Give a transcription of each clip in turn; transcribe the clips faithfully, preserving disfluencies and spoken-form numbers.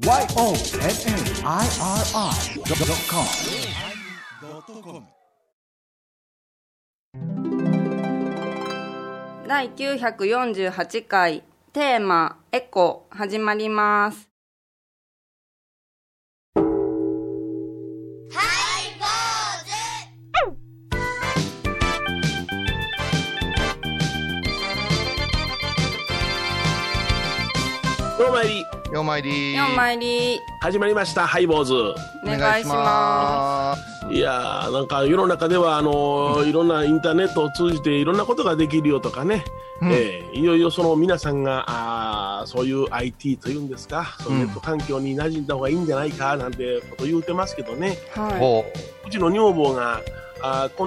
だいきゅうひゃくよんじゅうはちかいテーマエコ始まります。ようまいりようまいり始まりました。ハイボーズお願いします。いやーなんか世の中ではあのーうん、いろんなインターネットを通じていろんなことができるよとかね、うん、えー、いよいよその皆さんがあそういう アイティー というんですか、うん、そういうネット環境に馴染んだ方がいいんじゃないかなんてこと言うてますけどね、はい、うちの女房があこ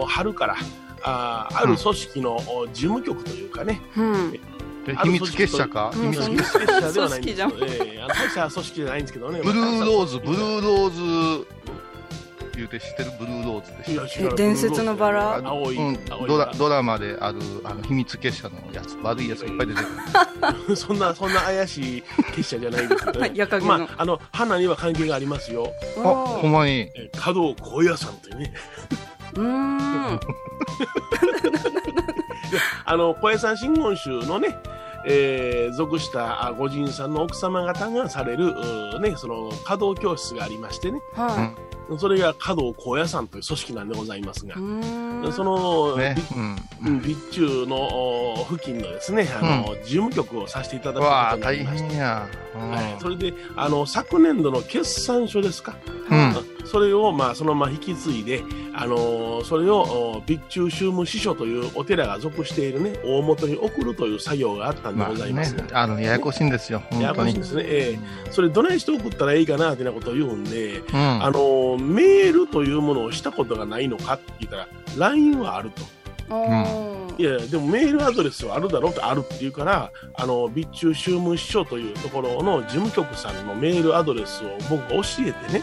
の春から あ, ある組織の事務局というかね、うん、秘密結社か、うん、秘密結社ではないんですけど、大した組織じゃないんですけどね。ブルーローズ、ブルーローズ言うて知ってる？ブルーローズでした。伝説のバラ、青い、うん、ドラ、ドラマであるあの秘密結社のやつ、悪いやつがいっぱい出てくるそんなそんな怪しい結社じゃないですけどねまああの花には関係がありますよ。あ、ほんまに華道高野山というねうーんあの小屋さん真言宗のね、えー、属したご神さんの奥様方がされる、ね、その華道教室がありましてね、はい、それが華道高野山という組織なんでございますが、うん、その備中の付近のですね、あの、うん、事務局をさせていただくことになりました。うわー、大変や、うん、はい、それであの昨年度の決算書ですか、うん、それをまあそのまま引き継いで、あのー、それを備中宗務司書というお寺が属しているね大元に送るという作業があったんでございます、まあね、あのややこしいんですよ、本当にややこしいんですね、えー、それどないして送ったらいいかなってなことを言うんで、うん、あのー、メールというものをしたことがないのかって聞いたら ライン はあると、うん、いやでもメールアドレスはあるだろうとあるって言うから、あの備中宗務司書というところの事務局さんのメールアドレスを僕が教えてね、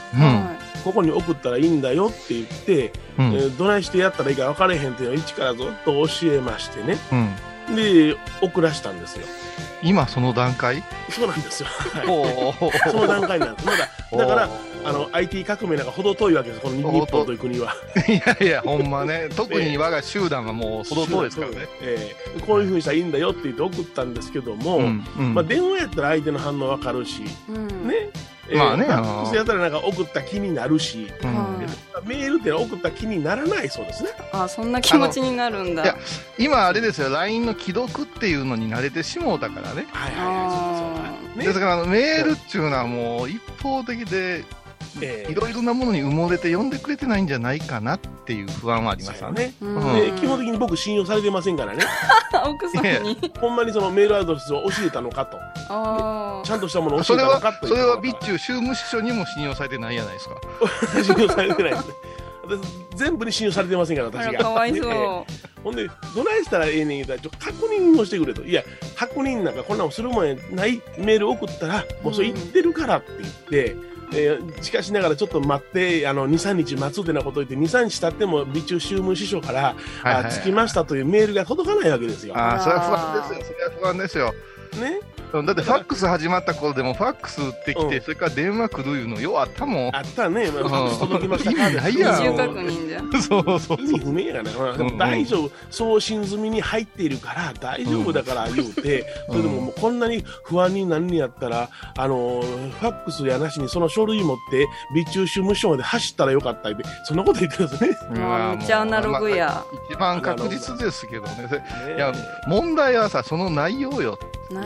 うん、ここに送ったらいいんだよって言って、うん、えー、どないしてやったらいいか分からへんっていうのを一からずっと教えましてね、うん、で送らしたんですよ。今その段階？そうなんですよ、はい、その段階なんです。まだだからあの アイティー 革命なんかほど遠いわけです、この日本という国は。いやいやほんまね特に我が集団はもうほど遠いですからね、えーえー、こういうふうにしたらいいんだよって言って送ったんですけども、うんうん、まあ、電話やったら相手の反応分かるし、うん、ね、えー、まあね、あのー、そやったらなんか送った気になるし、うん、メールって送った気にならないそうですね。あ、そんな気持ちになるんだ。いや今あれですよ、 ライン の既読っていうのに慣れてしもうだからね、はいはいはい、そうそう、ね、ですからあのメールっていうのはもう一方的でいろいろなものに埋もれて読んでくれてないんじゃないかなっていう不安はありますよね、うん、えー、基本的に僕信用されてませんからね奥さんにほんまにそのメールアドレスを教えたのかと、あ、ちゃんとしたものを教えたのかと。それは備中宗務司書にも信用されてないじゃないですか信用されてないですね全部に信用されてませんから私が。かわいそう、ね、ほんでどないしたらええねん言うたらちょっと確認をしてくれと。いや確認なんかこんなのするもんやない、メール送ったらもうそれ言ってるからって言って、うん、えー、しかしながらちょっと待って、あの にさんにち待つってなこと言って にさんにち経っても備中宗務司書から、はいはいはい、あ着きましたというメールが届かないわけですよ。ああ、それは不安ですよ、それは不安ですよ、ね、だってファックス始まった頃でもファックスってきて、うん、それから電話来るいうのようあったもん。あったね、まあ、ファックス届きましたか、うん、意味ないやん、確認じゃんそうそうそう、意味不明やから、まあ、でも大丈夫、うんうん、送信済みに入っているから大丈夫だから言うて、うん、それで も, もうこんなに不安になるんやったら、あのー、ファックスやなしにその書類持って備中宗務所まで走ったらよかったって、そんなこと言ってるんですね。めっちゃアナログや、まあ、一番確実ですけど ね, ねいや問題はさその内容よ。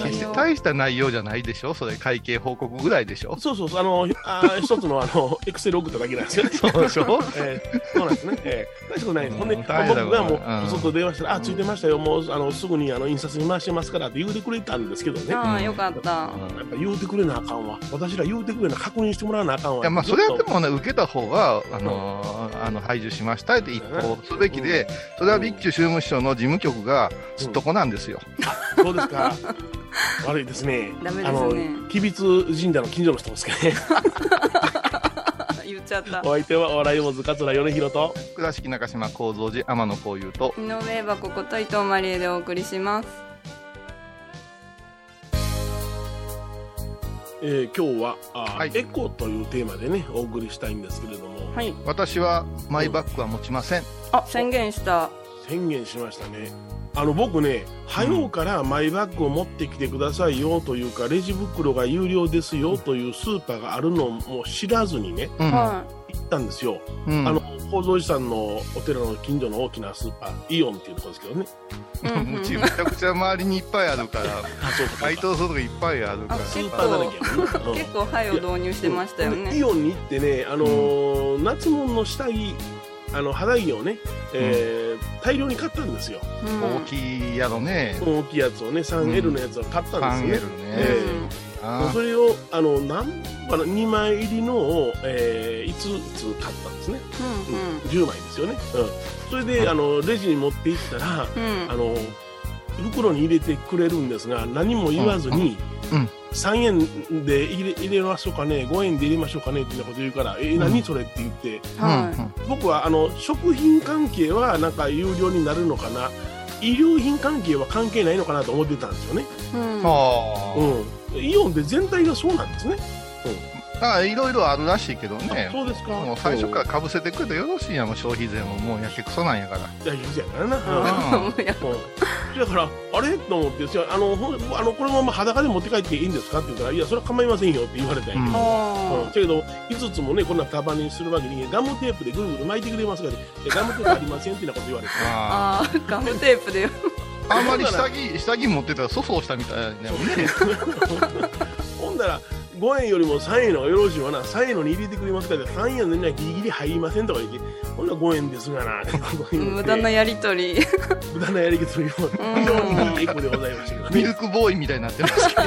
決して大した内容じゃないでしょ、それ会計報告ぐらいでしょ。そうそうそう、あのあ一つのあのエクセル送っただけなんですよねそうでしょ、えー、そうなんですね、えー、大したことないです、うん、ほんで、まあ、僕がもう、うん、外電話したら、あ、ついてましたよ、もうあのすぐにあの印刷に回してますからって言うてくれたんですけどね。ああ、よかった、うん、やっぱ言うてくれなあかんわ、私ら言うてくれな、確認してもらわなあかんわ。いや、まあ、それはでもね、受けた方はあのー、あの排除しましたって一報すべきで、うん、それは備中宗務司書の事務局がすっとこなんですよ、うん、そうですか悪いですね。ダメですね。あの吉備津神社の近所の人ですかね。言っちゃった。お相手はお笑い坊主桂米宏と倉敷中島光三寺天野幸雄と井上箱こと伊藤マリエでお送りします。えー、今日はあ、はい、エコというテーマでねお送りしたいんですけれども、はい、私はマイバッグは持ちません、うん、あ宣言した宣言しましたね。あの僕ね、早うからマイバッグを持ってきてくださいよというか、レジ袋が有料ですよというスーパーがあるのも知らずにね、うん、行ったんですよ、うん、あの宝蔵寺さんのお寺の近所の大きなスーパーイオンっていうところですけどね、うん、うちめちゃくちゃ周りにいっぱいあるから配当するといっぱいあるからスーパーだらけや、ね、結構早う導入してましたよね、うん、イオンに行ってね、あのーうん、夏物の下着、あの肌着をね、えーうん、大量に買ったんですよ、うん、大きいやつをね大きいやつをね スリーエル のやつを買ったんですよね、うん、スリーエル ね、えー、あそれをあの何にまい入りのを、えー、いつつ買ったんですね、うんうんうん、じゅうまいですよね、うん、それであのレジに持って行ったら、うん、あの袋に入れてくれるんですが、何も言わずに、うんうん、さんえんで入 れ, 入れましょうかね、ごえんで入れましょうかねってなこと言うから、うん、え何それって言って、はい、僕はあの食品関係はなんか有料になるのかな、医療品関係は関係ないのかなと思ってたんですよね、うんうん、イオンって全体がそうなんですね、うん、だからいろいろあるらしいけどね。そうですか。もう最初からかぶせてくれてよろしいやん、消費税ももうやけくそなんやから、いやいいじゃないな、うんうん、だからあれと思って、あのあのこのまま裸で持って帰っていいんですかって言ったら、いやそれは構いませんよって言われたんやけど、うんうん、だけどいつつもねこんな束にするわけにガムテープでぐるぐる巻いてくれますから、ガムテープありませんってなこと言われてああガムテープであんまり下着下着持ってたら粗相したみたいなもんねほんだらごえんよりもさんえんのがよろしいわな、さんえんのに入れてくれますからさんえんのにはギリギリ入りませんとか言って、ほんならごえんですがな無駄なやり取り無駄なやり取りを非常にいいエコでございましたけど、ね、ミルクボーイみたいになってますけど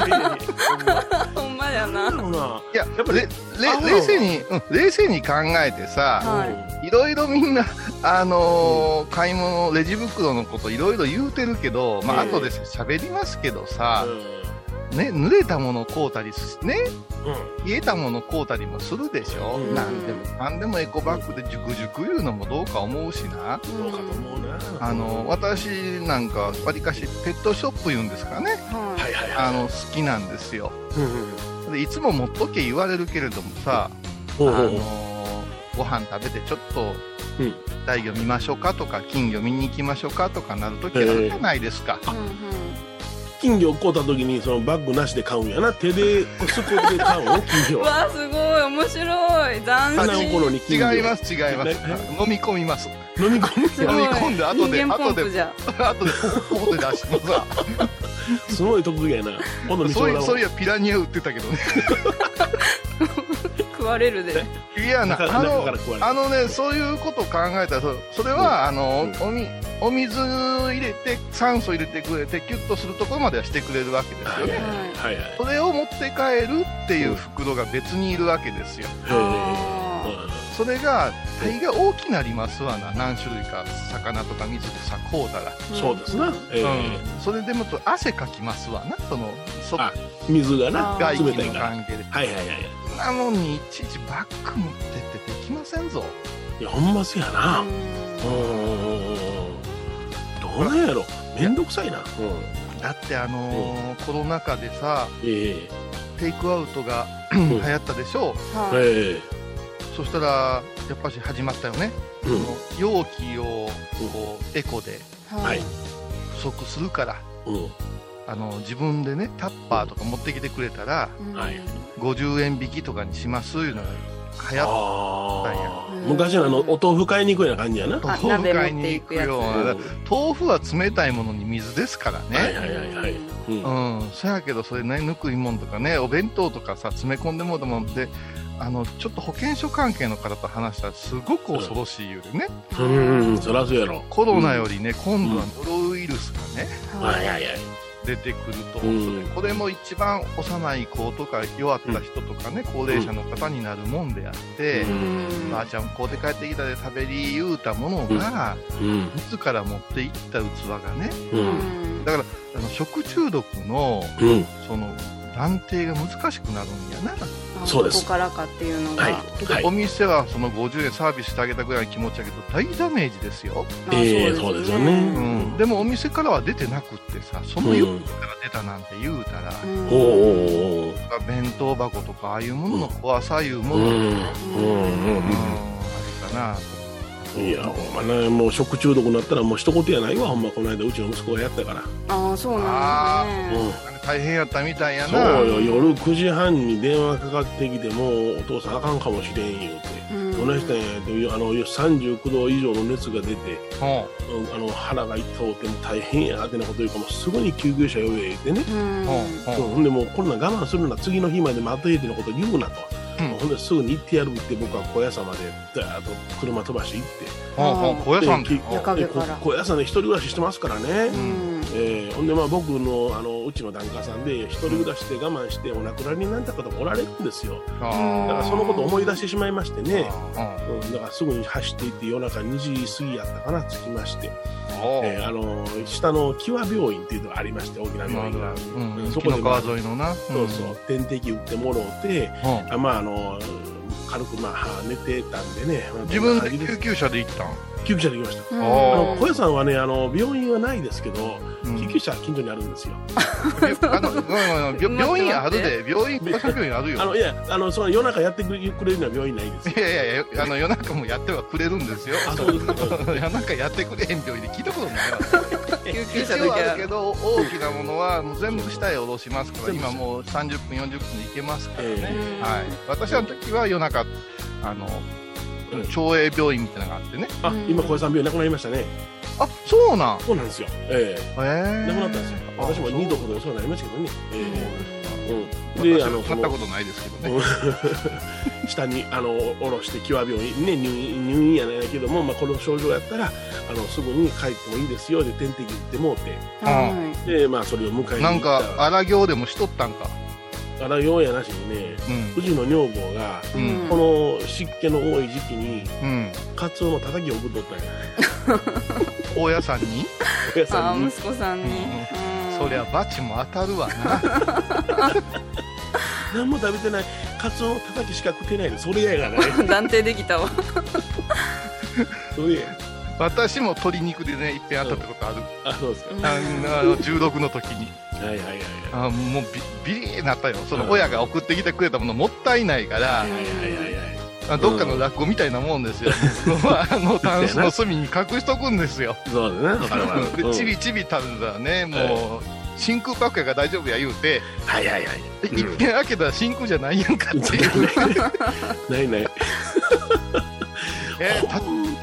ほんまやな。いや、やっぱり冷静に、うん、冷静に考えてさ、はい、いろいろみんなあのーうん、買い物レジ袋のこといろいろ言うてるけど、まあ後で喋りますけどさ、うんね、濡れたもの買うたりね、うん、冷えたもの買うたりもするでしょ、うん、なんでもなんでもエコバッグでジュクジュク言うのもどうか思うしな、うん、どうかと思うな。あの私なんかわりかしペットショップ言うんですかね、はいはいはい、あの好きなんですよ、うん、でいつも持っとけ言われるけれどもさ、うん、あのご飯食べてちょっと大魚見ましょうかとか金魚見に行きましょうかとかなるときあるじゃないですか、えー金魚を買うた時にそのバッグなしで買うんやな、手ですくって買うの金魚わあすごい面白い斬新。違います違います、飲み込みます飲み込む飲み込んで後で後で後でポポで出してもさすごい特技やな。今度それそれやピラニア売ってたけどね食われるで。いやなあのあのねそういうことを考えたら そ, それは、うん、あの、うん、おみお水入れて酸素入れてくれてキュッとするところまではしてくれるわけですよね、はいはいはい、それを持って帰るっていう袋が別にいるわけですよ、うん、それが体が大きなりますわな、何種類か魚とか水とかこうたら、うん、そうですな、えーうん、それでもと汗かきますわな、そのそあ水がな外気の関係で、はいはいはい、そんなもんにいちいちバッグ持ってってできませんぞ。いやほんまそうやな、うんどうなんやろ、めんどくさいな、うん、だってあのーうん、コロナ禍でさ、えー、テイクアウトが流行ったでしょ、うんえー、そしたらやっぱし始まったよね、うん、容器をこうエコで不足するから、うん、あの自分でねタッパーとか持ってきてくれたら、うん、ごじゅうえん引きとかにしますいうのが流行ったんや。昔のあのお豆腐買いに行くような感じやな。お豆腐買いに行くような、豆腐は冷たいものに水ですからね、はいはいはいはい、うん、うん、そやけどそれねぬくいもんとかねお弁当とかさ詰め込んでもうと思ってあのちょっと保健所関係の方と話したらすごく恐ろしいよね、うん、うんうん、そらそうやろ。コロナよりね、うん、今度はノロウイルスがね、うん、はいはいはい、出てくると、うん、これも一番幼い子とか弱った人とかね、うん、高齢者の方になるもんであって、うん、ばあちゃんこうで帰ってきたで食べり言うたものが、うん、自ら持っていった器がね、うん、だからあの食中毒の、うん、その断定が難しくなるんやな。そうです。どこからかっていうのが、はいはい、お店はそのごじゅうえんサービスしてあげたぐらいの気持ちだけど大ダメージですよ。えー、そうですよね、うん、でもお店からは出てなくってさ、そのよっかから出たなんて言うたら、うん、か弁当箱とかああいうものの怖さいうものあれかな。いやお前ね、もう食中毒になったらもう一言やないわほんま。この間うちの息子がやったから。ああそうなんですね、うん、大変やったみたいやな。そうよ、夜くじはんに電話かかってきてもうお父さんあかんかもしれん言うて、どないしたんやってあのさんじゅうきゅうど以上の熱が出て、うん、あの腹が痛うても大変やってなこと言うかもすぐに救急車呼べ言うてね、うん、そうほんでもうこんなん我慢するな、次の日まで待っててのこと言うなと、うん、ほんで、すぐに行ってやるって、僕は小屋さまで、だーっと車飛ばして行って、はあはあ、小屋さんで小屋さんで一人暮らししてますからね、うん、えー、ほんで、まあ、僕の、あのうちの檀家さんで、一人暮らしで我慢して、お亡くなりになった方もおられるんですよ、だからそのことを思い出してしまいましてね、うん、だからすぐに走って行って、夜中にじ過ぎやったかな、着きまして。えー、あの下のキワ病院っていうのがありまして、大きな病院が、うんうん、そこで、まあ、川沿いのな、うん、そうそう点滴打ってもろうて、うん、あまああの軽くまあ寝てたんでね、自分で救急車で行ったん、救急車で行きました。あの小屋さんはね、あの病院はないですけど、うん、救急車近所にあるんですよ。あの病院あるで、病院、小屋病院あるよ。あのいや、あのその夜中やってくれるのは病院ないですよ。いやいやいや、あの夜中もやってはくれるんですよ。あそうです夜中やってくれへん病院で聞いたことないわ。救急車だけあるけど大きなものはもう全部下へ下ろしますから、今もうさんじゅっぷんよんじゅっぷんで行けますからね。えー、はい。私の時は夜中あの。長栄病院みたいなのがあってね。あ、今小屋さん病院なくなりましたね。あ、そうなん。そうなんですよ。ええー。なくなったんですよ。私もにどほどお世話になりましたけどね。えー、うん。で、あの買ったことないですけどね。下にあの下ろしてキワ病院ね、入院入院やないけども、まあこの症状やったらあのすぐに帰ってもいいですよで点滴打ってもうて。はい。で、まあそれを迎えに行った。なんか荒行でもしとったんか。荒行やなしにね、うん、うちの女房が、うん、この湿気の多い時期に、うん、カツオのたたきを送っとったんや。大家さんに？大家さんに。あ、息子さんに、うんうん、そりゃバチも当たるわな。何も食べてない、カツオのたたきしか食ってないで、それやがね。断定できたわ。それや。私も鶏肉でね、いっぺん当たったことある。うん、あ、そうですか。あのじゅうろくの時に。はいはいはいはい、あもうビリーになったよ。その親が送ってきてくれたものもったいないから、はいはいはいはい、どっかの落語みたいなもんですよ。あのタンスの隅に隠しとくんですよ。そうですね。でちびちび食べたらね、もう、はい、真空パックやから大丈夫や言うて、はいはいはい、一遍開けたら真空じゃないやんかっていう、うん、ないない。えー、た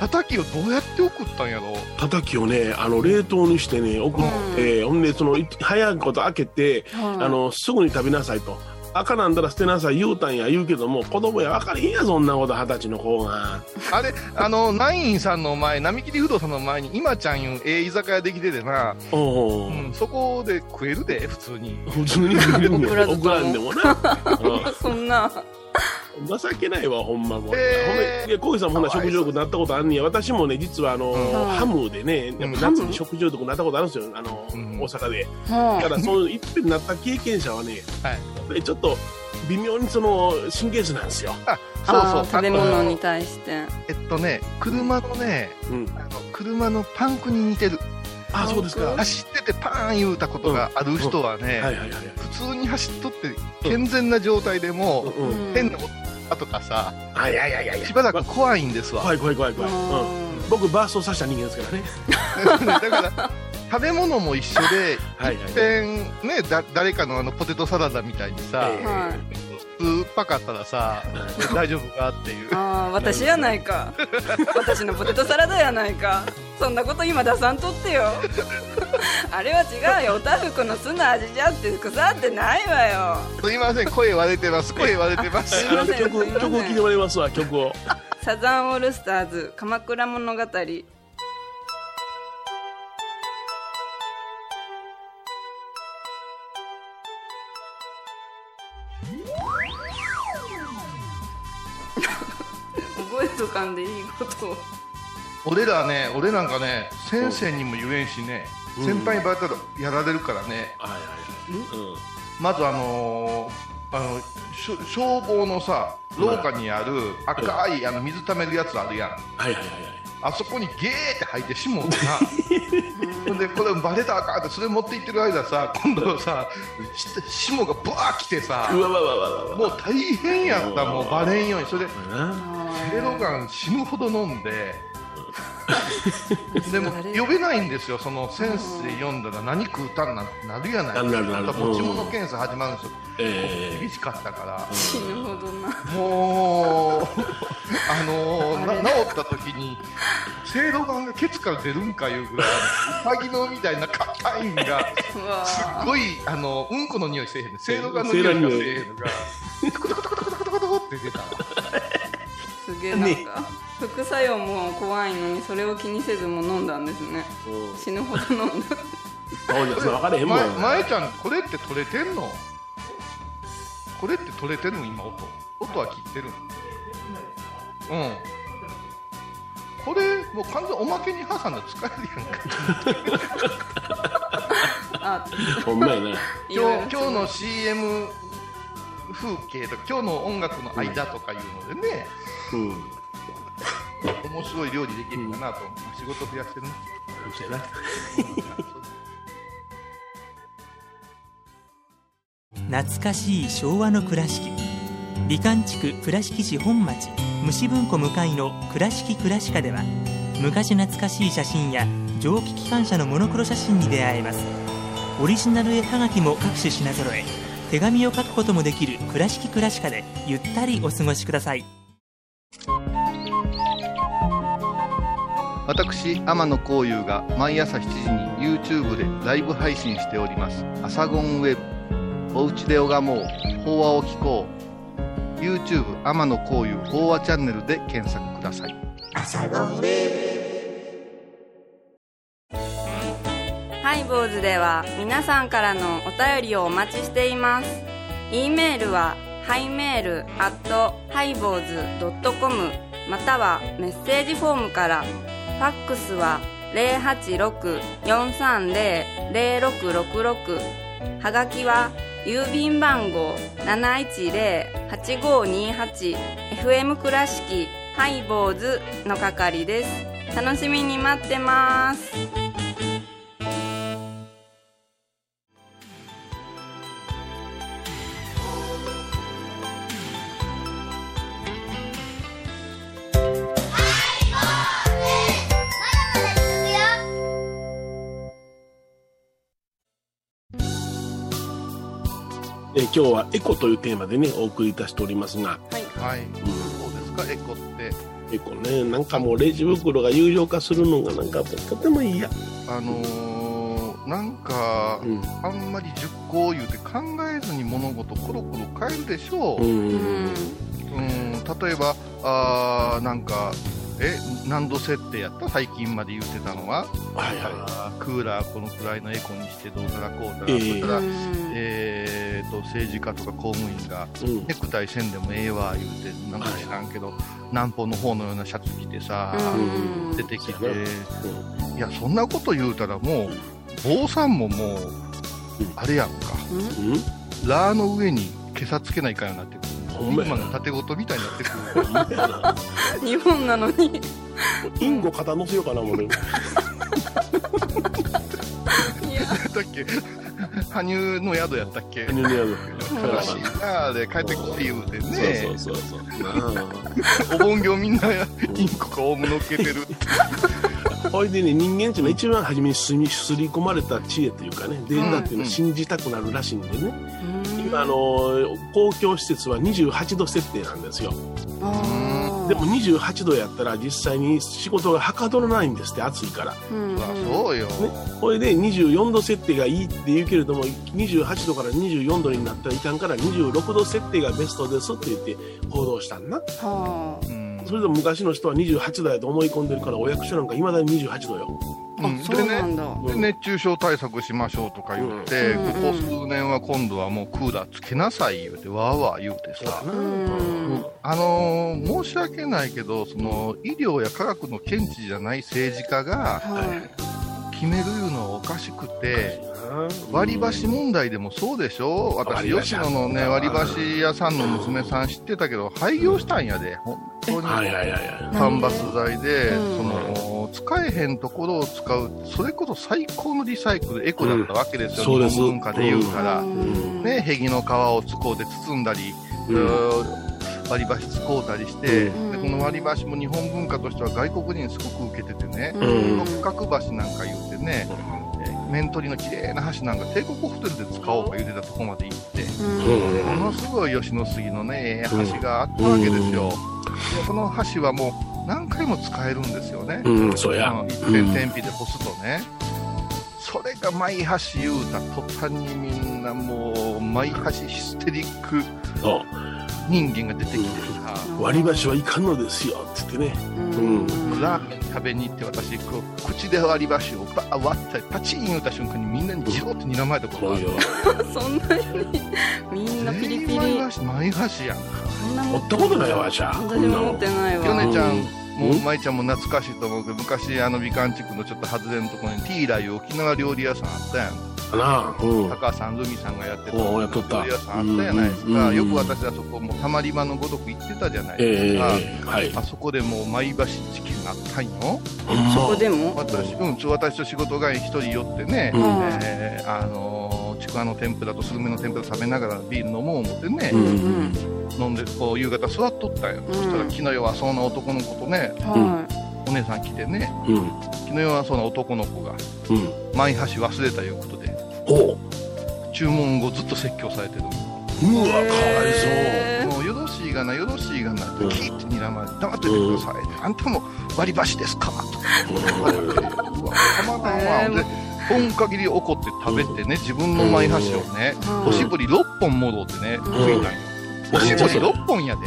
たたきをどうやって送ったんやろ。たたきをね、あの冷凍にしてね送って、うん、ほんでその早いこと開けて、うん、あのすぐに食べなさいと、赤なんだら捨てなさい言うたんや言うけども、子供や分かれへんやそんなこと、二十歳の子が。あれあのナインさんの前、並木不動さんの前に今ちゃんいうええ居酒屋できててな、お、うん、そこで食えるで普通に普通に食えるんで送らんでもな。そんな情けないわほんまもう。えー、ほんでコウさんもほんな食中毒になったことあんねや。私もね実はあの、うん、ハムでね、でも夏に食中毒になったことあるんですよ、あの、うん、大阪で。うん、ただそういっぺんなった経験者はね、はい、ちょっと微妙にその神経質なんですよ。あ、そうそう、食べ物に対して。えっとね車のね、うん、あの車のパンクに似てる。あ、そうですか。走っててパーン言うたことがある人はね、普通に走っとって健全な状態でも、うんうん、変なこととかさ、あ、いやいやいやいや、しばらく怖いんですわ。怖い怖い怖い怖い、うん、僕バーストさせた人間ですからね。だから食べ物も一緒でいっぺんね、だ誰かのあのポテトサラダみたいにさ、酸っぱかったらさ、大丈夫かっていう。ああ、私やないか。私のポテトサラダやないか。そんなこと今出さんとってよ。あれは違うよ。おたふくの酢の味じゃって腐ってないわよ。すいません、声割れてます。声割れてます。すいません。曲を聴いてもらいますわ、曲を。サザンオールスターズ、鎌倉物語。覚えとかんでいいことを。俺らね、俺なんかね、先生にも言えんしね、うん、先輩にバレたらやられるからね、うんうん、まずあのー、あの消防のさ、廊下にある赤いあの水ためるやつあるやん、はいはいはい、あそこにゲーって吐いてしもうてなでこれバレたらあかんってそれ持っていってる間さ今度さ霜がブワー来てさうわわわわわもう大変やったもうバレんようにそれでゼロ感死ぬほど飲んででも呼べないんですよそのセンスで読んだら何食うたんなるやないまた持ち物検査始まるんですよ、えー、厳しかったから死ぬほどなもうあのー、な治った時に精度板がケツから出るんかいうぐらいウサギのみたいな硬いんがすっごいあのうんこの匂いせえへんね精度板の匂いがせえへんのがトコトコトコトコトコトコって出たすげえなんか、ね、副作用も怖いのにそれを気にせずも飲んだんですね、うん、死ぬほど飲んだ分かれへんもんねまえちゃんこれって取れてんのこれって取れてるの今音音は切ってるうんこれもう完全におまけに挟んだら使えるやんかほんまやね今日の シーエム 風景とか今日の音楽の間とかいうのでね、うんうん面白い料理できるかなと、うん、仕事増やしてるね。そうだな。懐かしい昭和の倉敷。美観地区倉敷市本町虫文庫向かいの倉敷倉歯科では、昔懐かしい写真や蒸気機関車のモノクロ写真に出会えます。オリジナル絵はがきも各種品揃え、手紙を書くこともできる倉敷倉歯科でゆったりお過ごしください。私、天野幸雄が毎朝しちじに YouTube でライブ配信しておりますアサゴンウェブおうちで拝もう、法話を聞こう YouTube 天野幸雄法話チャンネルで検索ください。アサゴンウェブハイボーズでは皆さんからのお便りをお待ちしています。 E メールはハイメール アットハイボーズドットコム またはメッセージフォームから。ファックスは ゼロはちろく よんさんゼロ ゼロろくろくろく はがきは郵便番号 ななひゃくじゅう はちごにはち エフエム 倉敷ハイボーズの係です。楽しみに待ってます。え今日はエコというテーマでねお送りいたしておりますが、はいはい、うん、そうですか。エコってエコね、なんかもうレジ袋が有料化するのがなんかとてもいいや、あのー、なんか、うん、あんまり熟考言うて考えずに物事コロコロ変えるでしょう。うんうん例えばあなんかえ何度設定やった最近まで言ってたのは、はいはい、クーラーこのくらいのエコにしてどうたらこうたら、えー、そしたら、えー、と政治家とか公務員が、うん、ネクタイせんでもええわ言うてなんか知らんけど、はい、南方の方のようなシャツ着てさ出てきて、うん、いやそんなこと言うたらもう坊さんももう、うん、あれやんか、うん、ラーの上に毛さつけないかようになってくる。今の縦ごとみたいになってくる日本なのにインゴ肩乗せようかなもうねだっけ羽生の宿やったっけ羽生の宿悲しいなで帰ってきて言うてねそうそうそうそうお盆業みんなインコがオウム乗っけてるほいでね人間っていうのは一番初めにすり込まれた知恵というかねデータっていうのを信じたくなるらしいんでね、うんうんあの公共施設はにじゅうはちど設定なんですよ。でもにじゅうはちどやったら実際に仕事がはかどらないんですって暑いから、うん、そうよ、ね、これでにじゅうよんど設定がいいって言うけれどもにじゅうはちどからにじゅうよんどになったらいかんからにじゅうろくど設定がベストですって言って行動したんな、うん、それでも昔の人はにじゅうはちどやと思い込んでるからお役所なんかいまだににじゅうはちどよ。うん、でね、で熱中症対策しましょうとか言って、うん、ここ数年は今度はもうクーラーつけなさい言うてわーわー言うてさ、うん、あのー、申し訳ないけどその医療や科学の見地じゃない政治家が決めるいうのはおかしくて、うん割り箸問題でもそうでしょ。私吉野のね割り箸屋さんの娘さん知ってたけど廃業したんやで。本当に間伐材でその使えへんところを使う、それこそ最高のリサイクルエコだったわけですよ、うん、日本文化でいうから、うん、ねへぎの皮をつこうで包んだり、うん割り箸使うたりして、うん、でこの割り箸も日本文化としては外国人すごく受けててね、六角箸なんか言ってね、うん、面取りの綺麗な箸なんか帝国ホテルで使おうか言ってたとこまで行って、うん、ものすごい吉野杉のね箸があったわけですよ、うん、でその箸はもう何回も使えるんですよね、うん、そうやあの一遍天日で干すとね、うん、それがマイ箸言うた途端にみんなもうマイ箸ヒステリック人間が出てきてさ、うん、割り箸はいかんのですよっつってね、うんうん、ラーメン食べに行って私こう口で割り箸をバー割ったりパチン打った瞬間にみんなにジロッと睨まれたことがある、うん、そんなにみんなピリピリ割り箸マイ箸やんか。持ったことないわ。じゃあ私も持ってないわ。ヨネちゃんもう舞ちゃんも懐かしいと思うけど、昔あの美観地区のちょっと外れのところにティーライ沖縄料理屋さんあったやんな、うん、高橋さん、ルミさんがやってた料理屋さんあったじゃないですか、うん、よく私はそこもたまり場のごとく行ってたじゃないですか、えーはい、あそこでもうマイ箸事件があったんよ、うん、そこでも私、うん、私と仕事帰り一人寄ってね、うんえー、あのちくわの天ぷらとスルメの天ぷら食べながらビール飲もう思ってね、うんうん、飲んでこう夕方座っとったんよ、うん、そしたら昨日はそうな男の子とね、うん、お姉さん来てね、うん、昨日はそうな男の子が、うん、マイ箸忘れたいうことでお注文後ずっと説教されてる。うわかわいそう、えー、もうよろしいがなよろしいがなってキーってにらまれて黙っててください、うん、あんたも割り箸ですかとか、うん、うわたまらんわ、えー、で本限り怒って食べてね自分のマイ箸をね、うん、おしぼりろっぽんもろうてね食いたい、うん、おしぼりろっぽんやで。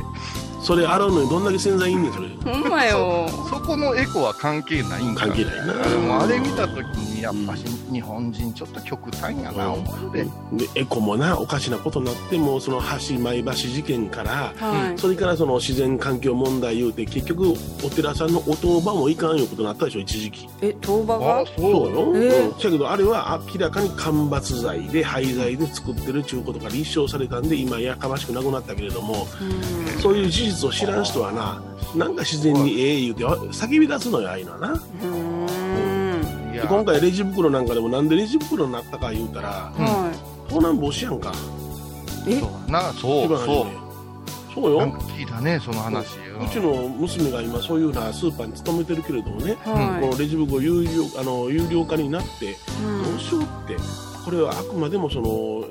それ洗うのにどんだけ洗剤いいんだよそれ。ほんまよ。そこのエコは関係ないんかな。関係ないな。でもあれ見たときにやっぱし日本人ちょっと極端やな思って、うん、でエコもなおかしなことになってもうその橋前橋事件から、はい、それからその自然環境問題言うて結局お寺さんのお当場もいかんようことになったでしょ一時期。え当場が？あそうよ。えー、だけどあれは明らかに間伐材で廃材で作ってるちゅうことが立証されたんで今やかましくなくなったけれども、うん、そういう事実を知らん人はな、なんか自然にええ言うて叫び出すのよああいうのはな。うーんで今回レジ袋なんかでもなんでレジ袋になったか言うたら、うん、盗難防止やんか。えなそうそうそうよ。なんか聞いたねその話。うちの娘が今そういうなスーパーに勤めてるけれどもね、はい、このレジ袋有料あの有料化になって、うん、どうしようってこれはあくまでもその。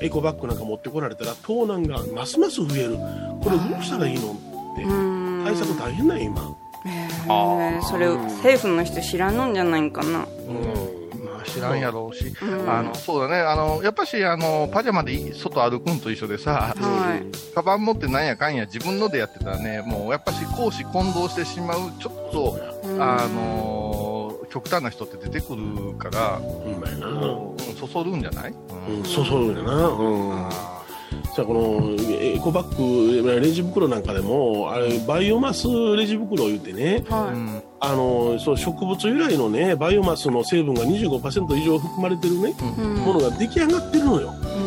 エコバッグなんか持ってこられたら盗難がますます増える。これどうしたらいいのって対策大変だよ今。えー、あそれ政府の人知らんのんじゃないんかな。うん、まあ、知らんやろうし、うん、あのそうだねあのやっぱしあのパジャマで外歩くんと一緒でさ、はい、カバン持ってなんやかんや自分のでやってたらねもうやっぱし公私混同してしまうちょっと、うん、あの極端な人って出てくるから、うんうん、そそるんじゃない、うんうん、そそるんやな、うん、じゃあこのエコバッグレジ袋なんかでもあれバイオマスレジ袋を言ってね、はい、あのそう植物由来のねバイオマスの成分が にじゅうごパーセント 以上含まれてるね、うん、ものが出来上がってるのよ、う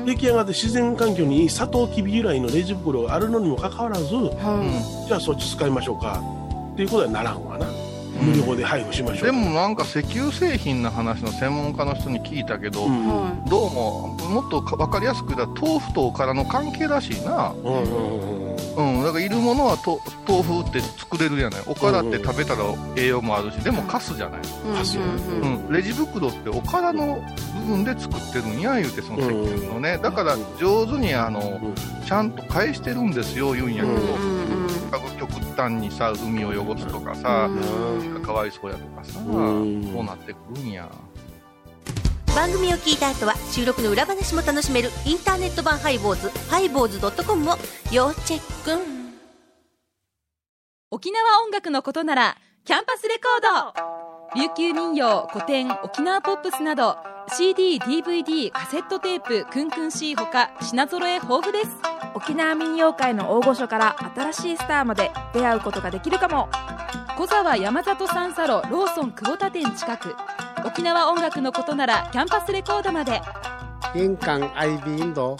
ん、出来上がって自然環境にいいサトウキビ由来のレジ袋があるのにもかかわらず、はい、じゃあそっち使いましょうかっていうことはならんわな。無料で配布しましょう。でもなんか石油製品の話の専門家の人に聞いたけど、うん、どうももっと分かりやすく言ったら豆腐とおからの関係らしいな、うんうんうん、だからいるものはと豆腐って作れるじゃない。おからって食べたら栄養もあるしでもカスじゃない、カス、うんうん、レジ袋っておからの部分で作ってるんや言うてその石油のねだから上手にあのちゃんと返してるんですよ言うんやけど、うんうん極端にさ海を汚すとかさ、うん、かわいそうやとかさ、うん、そうなってくるんや。番組を聞いた後は収録の裏話も楽しめるインターネット版ハイボーズハイボーズ ドットコム を要チェック。沖縄音楽のことならキャンパスレコード、琉球民謡、古典、沖縄ポップスなど シーディー、ディーブイディー、カセットテープ、クンクン C ほか品揃え豊富です。沖縄民謡界の大御所から新しいスターまで出会うことができるかも。小沢山里三佐路ローソン久保田店近く。沖縄音楽のことならキャンパスレコードまで。玄関アイビーンド。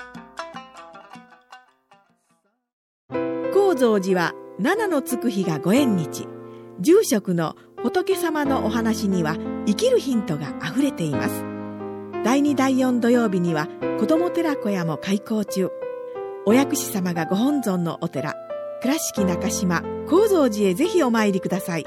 高蔵寺は七のつく日がご縁日。住職の仏様のお話には生きるヒントがあふれています。だいにだいよん土曜日には子ども寺小屋も開校中。お薬師様がご本尊のお寺、倉敷中島・高蔵寺へぜひお参りください。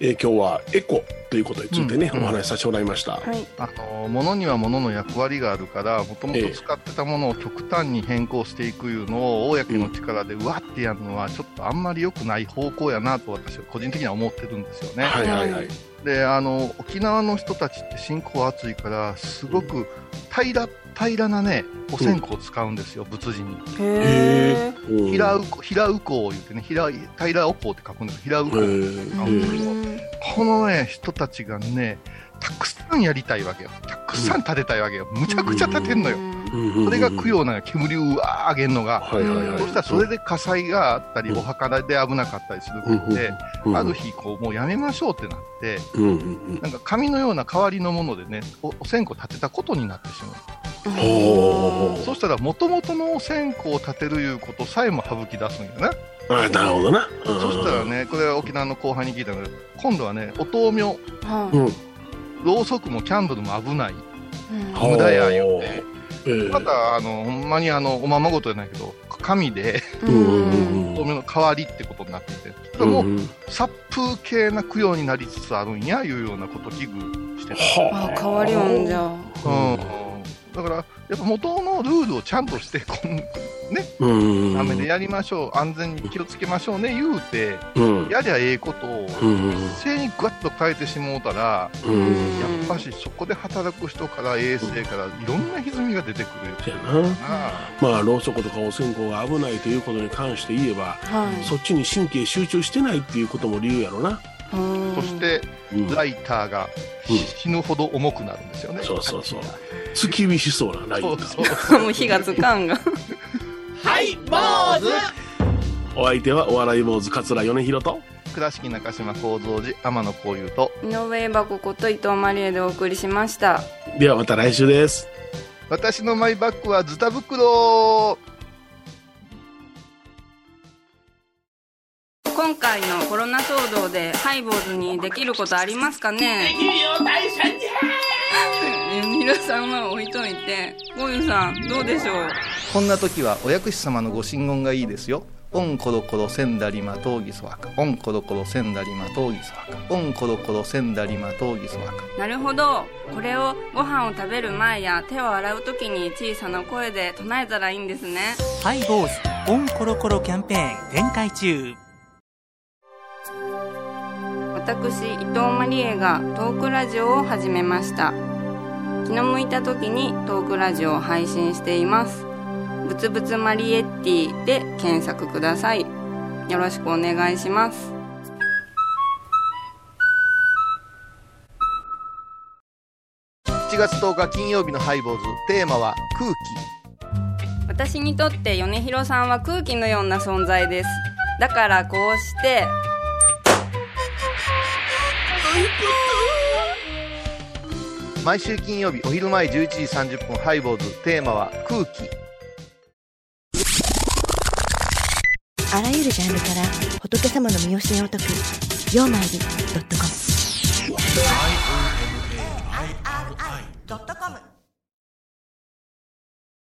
えー、今日はエコということについてね、うんうん、お話しさせてもらいました、はい、あの物には物の役割があるから、もともと使ってたものを極端に変更していくいうのを公の力でうわってやるのはちょっとあんまり良くない方向やなと私は個人的には思ってるんですよね、はいはいはい、であの沖縄の人たちって信仰厚いからすごく平ら平らなねお線香を使うんですよ、うん、仏人に。へー。平うこ、平うこを言ってね、平平おこって書くんですけど、平うこって書うんですけど、このね人たちがねたくさんやりたいわけよ、たくさん立てたいわけよ、むちゃくちゃ立てんのよ、うん、それが供養なのよ、煙をうわー上げんのが、はいはいはい、そしたらそれで火災があったり、うん、お墓で危なかったりするので、うん、ある日こうもうやめましょうってなって、うん、なんか紙のような代わりのものでね お, お線香立てたことになってしまう。そうしたら元々のお線香を立てるいうことさえも省き出すんよね。あ、なるほどな、うん、そしたらね、これは沖縄の後輩に聞いたので、今度はねお灯明、うん、ろうそくもキャンドルも危ない、うん、無駄や言うて、えー、またあのほんまにあのおままごとじゃないけど紙でお灯明の代わりってことになっていて、それも殺風景な供養になりつつあるんやいうようなことを危惧してます、ね、あ、変わりあんじゃん、うん、だからやっぱ元のルールをちゃんとしてこん、ね、ダメでやりましょう、安全に気をつけましょうね言うて、うん、やりゃええことを一斉にガッと変えてしもうたら、うん、やっぱしそこで働く人から衛生からいろんな歪みが出てくるっていうのかな、うん、まあろうそくとかお線香が危ないということに関して言えば、はい、そっちに神経集中してないっていうことも理由やろな。そしてライターが死ぬほど重くなるんですよね、うん、そうそうそう、月見しそうなライター、そうそうそうもう火がつかんがはい坊主。お相手はお笑い坊主桂米宏と倉敷中島高蔵寺天野幸雄と井上バコこと伊藤マリエでお送りしました。ではまた来週です。私のマイバッグはズタ袋。今回のコロナ騒動でハイボーズにできることありますかね。できるよ大社長。皆さんは置いといて、ゴユさんどうでしょう。こんな時はお薬師様のご神言がいいですよ。オンコロコロセンダリマトーギソワカ、オンコロコロセンダリマトーギソワカ、オンコロコロセンダリマトーギソワカ。なるほど。これをご飯を食べる前や手を洗う時に小さな声で唱えたらいいんですね。ハイボーズオンコロコロキャンペーン展開中。私伊藤マリエがトークラジオを始めました。気の向いた時にトークラジオを配信しています。ぶつぶつマリエッティで検索ください。よろしくお願いします。しちがつとおか金曜日のハイボーズ、テーマは空気。私にとって米広さんは空気のような存在です。だからこうして毎週金曜日お昼前じゅういちじさんじゅっぷん、ハイボーズ、テーマは空気。あらゆるジャンルから仏様の御教えを説くようまいり .com アイ アール アイ ドットコム